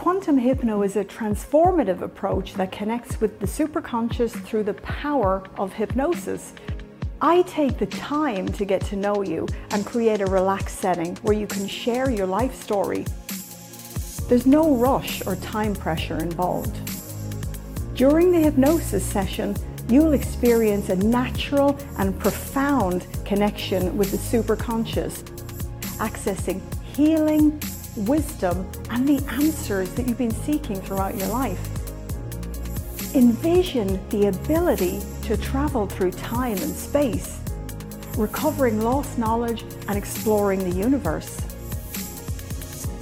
Quantum Hypno is a transformative approach that connects with the superconscious through the power of hypnosis. I take the time to get to know you and create a relaxed setting where you can share your life story. There's no rush or time pressure involved. During the hypnosis session, you'll experience a natural and profound connection with the superconscious, accessing healing, wisdom, and the answers that you've been seeking throughout your life. Envision the ability to travel through time and space, recovering lost knowledge and exploring the universe.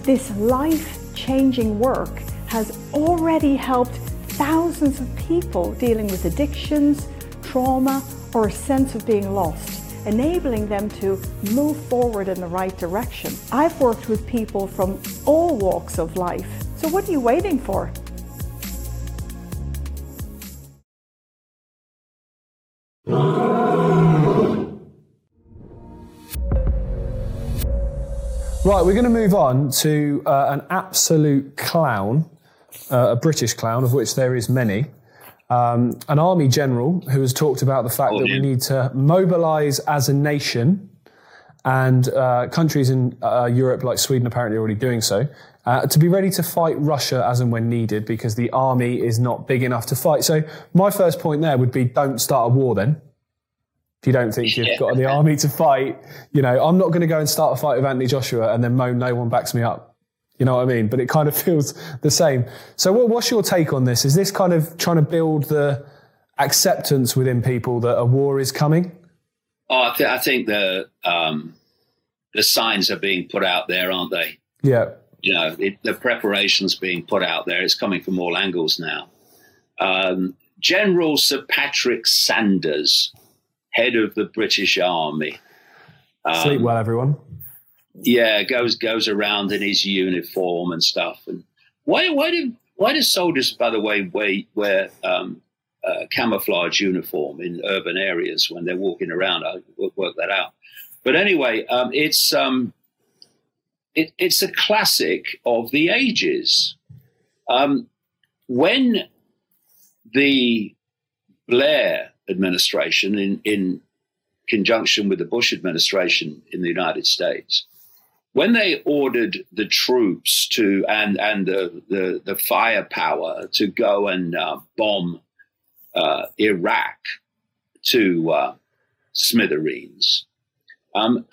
This life-changing work has already helped thousands of people dealing with addictions, trauma, or a sense of being lost, enabling them to move forward in the right direction. I've worked with people from all walks of life. So what are you waiting for? Right, we're going to move on to an absolute clown, a British clown, of which there is many. An army general who has talked about the fact that we need to mobilise as a nation, and countries in Europe like Sweden apparently already doing so, to be ready to fight Russia as and when needed because the army is not big enough to fight. So my first point there would be, don't start a war then. If you don't think you've got the army to fight, you know, I'm not going to go and start a fight with Anthony Joshua and then moan no one backs me up. You know what I mean? But it kind of feels the same. So what's your take on this? Is this kind of trying to build the acceptance within people that a war is coming? Oh, I think the signs are being put out there, aren't they? Yeah. You know, the preparations being put out there. It's coming from all angles now. General Sir Patrick Sanders, head of the British Army. Sleep well, everyone. Yeah, goes around in his uniform and stuff. And why do soldiers, by the way, wear camouflage uniform in urban areas when they're walking around? I work that out. But anyway, it's a classic of the ages. When the Blair administration, in conjunction with the Bush administration in the United States, when they ordered the troops to and the firepower to go and bomb Iraq to smithereens, and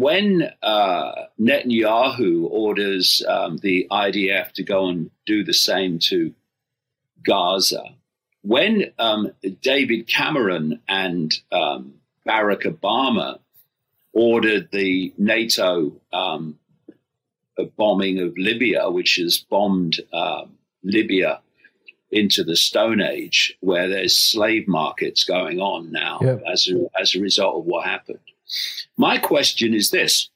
when Netanyahu orders the IDF to go and do the same to Gaza, when David Cameron and Barack Obama ordered the NATO bombing of Libya, which has bombed Libya into the Stone Age, where there's slave markets going on now as a result of what happened. My question is this.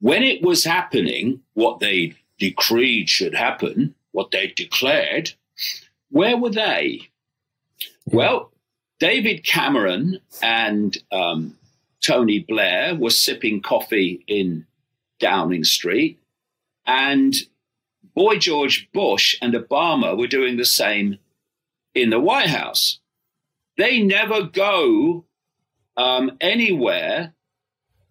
When it was happening, what they decreed should happen, what they declared, where were they? Well, David Cameron and Tony Blair were sipping coffee in Downing Street, and boy George Bush and Obama were doing the same in the White House. They never go anywhere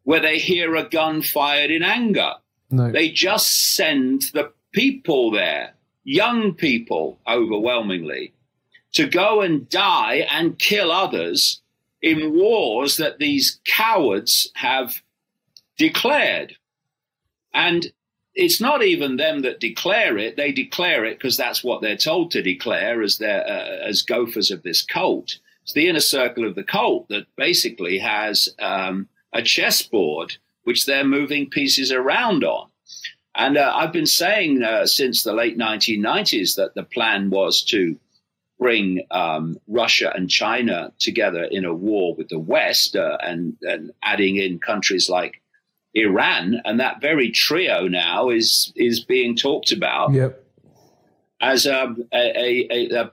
where they hear a gun fired in anger. No. They just send the people there, young people overwhelmingly, to go and die and kill others in wars that these cowards have declared. And it's not even them that declare it. They declare it because that's what they're told to declare as gophers of this cult. It's the inner circle of the cult that basically has a chessboard which they're moving pieces around on. And I've been saying since the late 1990s that the plan was to bring Russia and China together in a war with the West and adding in countries like Iran. And that very trio now is being talked about as a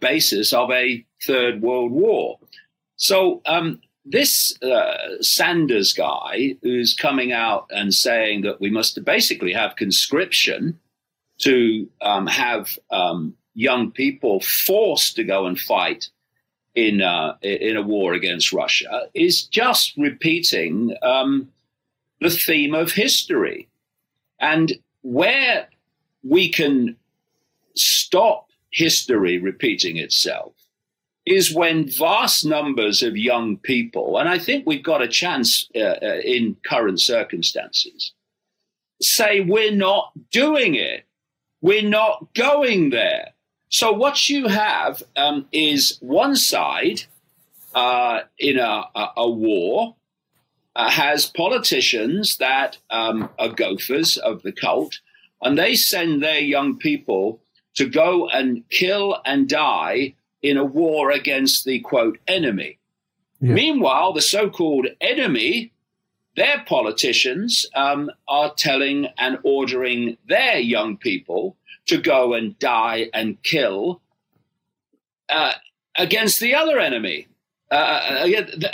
basis of a third world war. So this Sanders guy who's coming out and saying that we must basically have conscription to have young people forced to go and fight in a war against Russia is just repeating the theme of history. And where we can stop history repeating itself is when vast numbers of young people, and I think we've got a chance in current circumstances, say we're not doing it, we're not going there. So what you have is one side in a war has politicians that are gophers of the cult, and they send their young people to go and kill and die in a war against the, quote, enemy. Yeah. Meanwhile, the so-called enemy, their politicians are telling and ordering their young people to go and die and kill against the other enemy.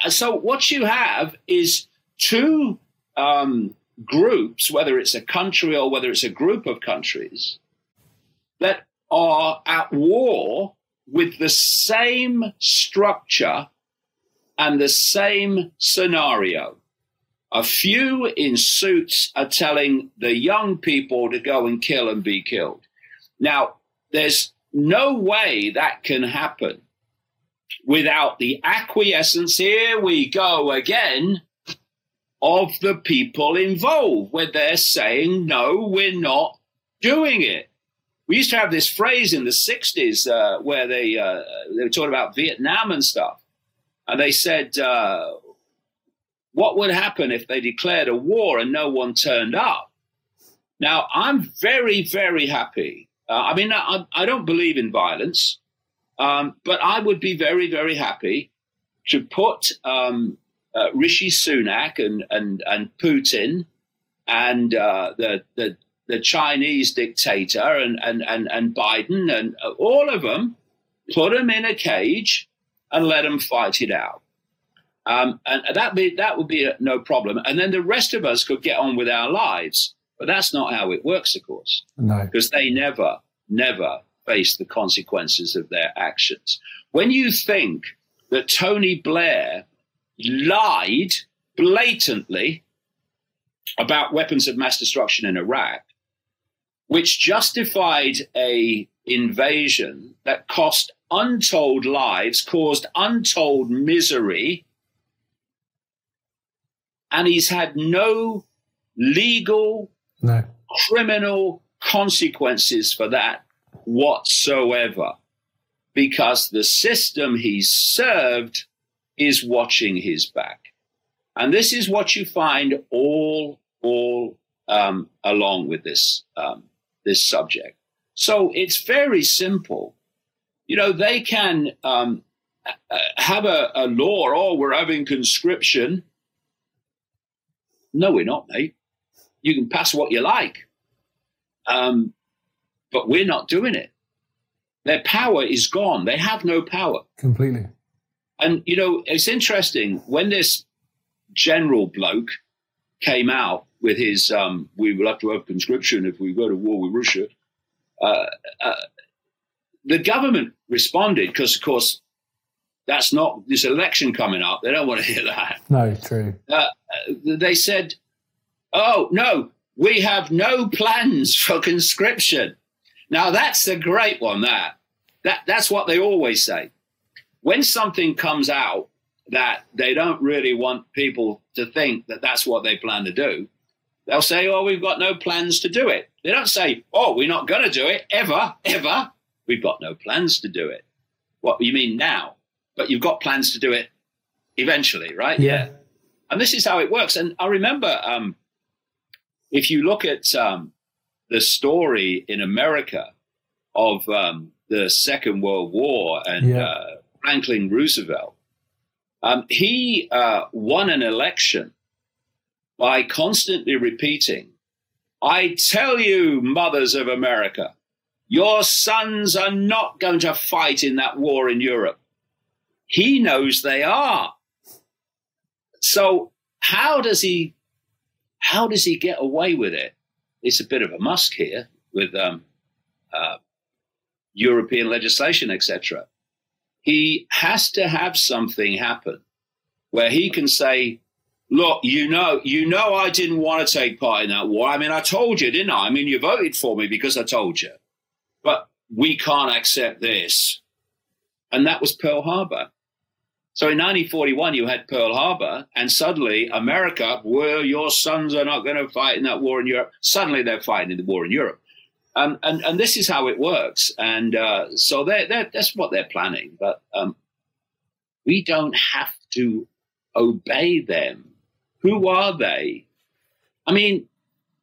So what you have is two groups, whether it's a country or whether it's a group of countries, that are at war with the same structure and the same scenario. A few in suits are telling the young people to go and kill and be killed. Now, there's no way that can happen without the acquiescence, here we go again, of the people involved, where they're saying, no, we're not doing it. We used to have this phrase in the 60s where they were talking about Vietnam and stuff. And they said, what would happen if they declared a war and no one turned up? Now, I'm very, very happy. I don't believe in violence, but I would be very, very happy to put Rishi Sunak and Putin and the Chinese dictator and Biden and all of them, put them in a cage and let them fight it out. And that would be no problem. And then the rest of us could get on with our lives. But that's not how it works, of course. No. Because they never face the consequences of their actions. When you think that Tony Blair lied blatantly about weapons of mass destruction in Iraq, which justified an invasion that cost untold lives, caused untold misery, and he's had no legal, criminal consequences for that whatsoever, because the system he served is watching his back. And this is what you find all along with this this subject. So it's very simple. You know, they can have a law, or we're having conscription. No, we're not, mate. You can pass what you like, but we're not doing it. Their power is gone. They have no power. Completely. And, you know, it's interesting. When this general bloke came out with his, we will have to have conscription if we go to war with Russia, the government responded because, of course, that's not this election coming up. They don't want to hear that. No, true. They said, oh, no, we have no plans for conscription. Now, that's a great one, that's what they always say. When something comes out that they don't really want people to think that that's what they plan to do, they'll say, oh, we've got no plans to do it. They don't say, oh, we're not going to do it ever. We've got no plans to do it. What you mean now? But you've got plans to do it eventually, right? Yeah. And this is how it works. And I remember if you look at the story in America of the Second World War and Franklin Roosevelt, he won an election by constantly repeating, I tell you, mothers of America, your sons are not going to fight in that war in Europe. He knows they are. So how does he get away with it? It's a bit of a Musk here with European legislation, etc. He has to have something happen where he can say, look, you know, I didn't want to take part in that war. I mean, I told you, didn't I? I mean, you voted for me because I told you. But we can't accept this. And that was Pearl Harbor. So in 1941, you had Pearl Harbor, and suddenly America, well, your sons are not going to fight in that war in Europe. Suddenly they're fighting in the war in Europe. And this is how it works. And so that's what they're planning. But we don't have to obey them. Who are they? I mean,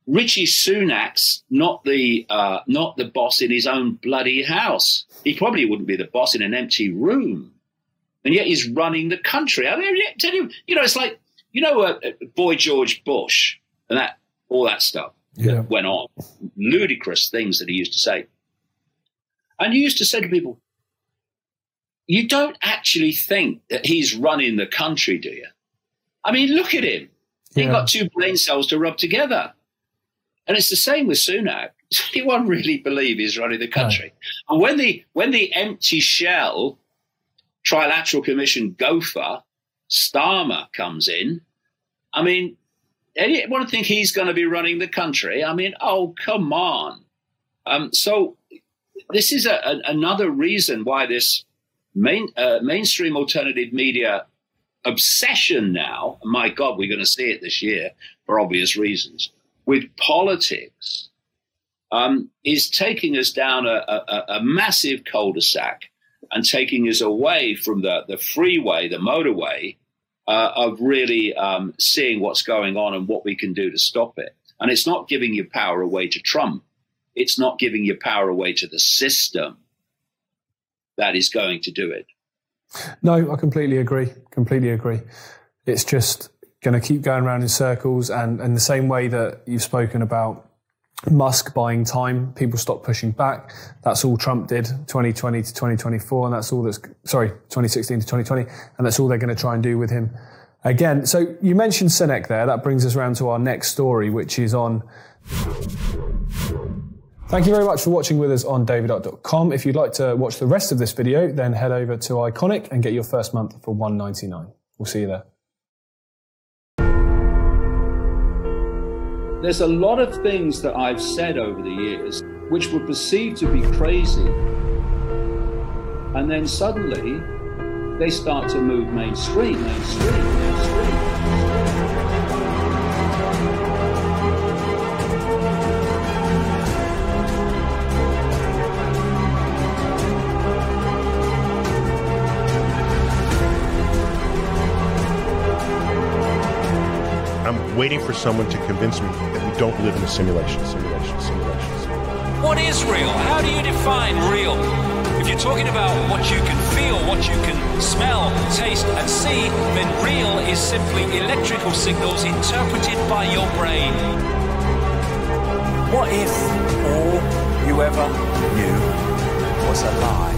Rishi Sunak's not the boss in his own bloody house. He probably wouldn't be the boss in an empty room. And yet he's running the country. I mean, tell you, it's like, boy George Bush and all that stuff that went on, ludicrous things that he used to say. And he used to say to people, you don't actually think that he's running the country, do you? I mean, look at him. Yeah. He got two brain cells to rub together. And it's the same with Sunak. Does anyone really believe he's running the country? No. And when the empty shell Trilateral Commission gopher, Starmer, comes in, I mean, anyone think he's going to be running the country? I mean, oh, come on. So this is another reason why this mainstream alternative media obsession now, my God, we're going to see it this year for obvious reasons, with politics is taking us down a massive cul-de-sac and taking us away from the freeway, the motorway, of really seeing what's going on and what we can do to stop it. And it's not giving your power away to Trump. It's not giving your power away to the system that is going to do it. No, I completely agree. It's just going to keep going around in circles. And the same way that you've spoken about Musk buying time, people stop pushing back. That's all Trump did, 2020 to 2024, and that's all 2016 to 2020, and that's all they're going to try and do with him again. So you mentioned Sunak there. That brings us around to our next story, which is on... Thank you very much for watching with us on davidart.com. If you'd like to watch the rest of this video, then head over to Iconic and get your first month for $1.99. We'll see you there. There's a lot of things that I've said over the years which were perceived to be crazy. And then suddenly, they start to move mainstream. Waiting for someone to convince me that we don't live in a simulation. What is real? How do you define real? If you're talking about what you can feel, what you can smell, taste and see, then real is simply electrical signals interpreted by your brain. What if all you ever knew was a lie?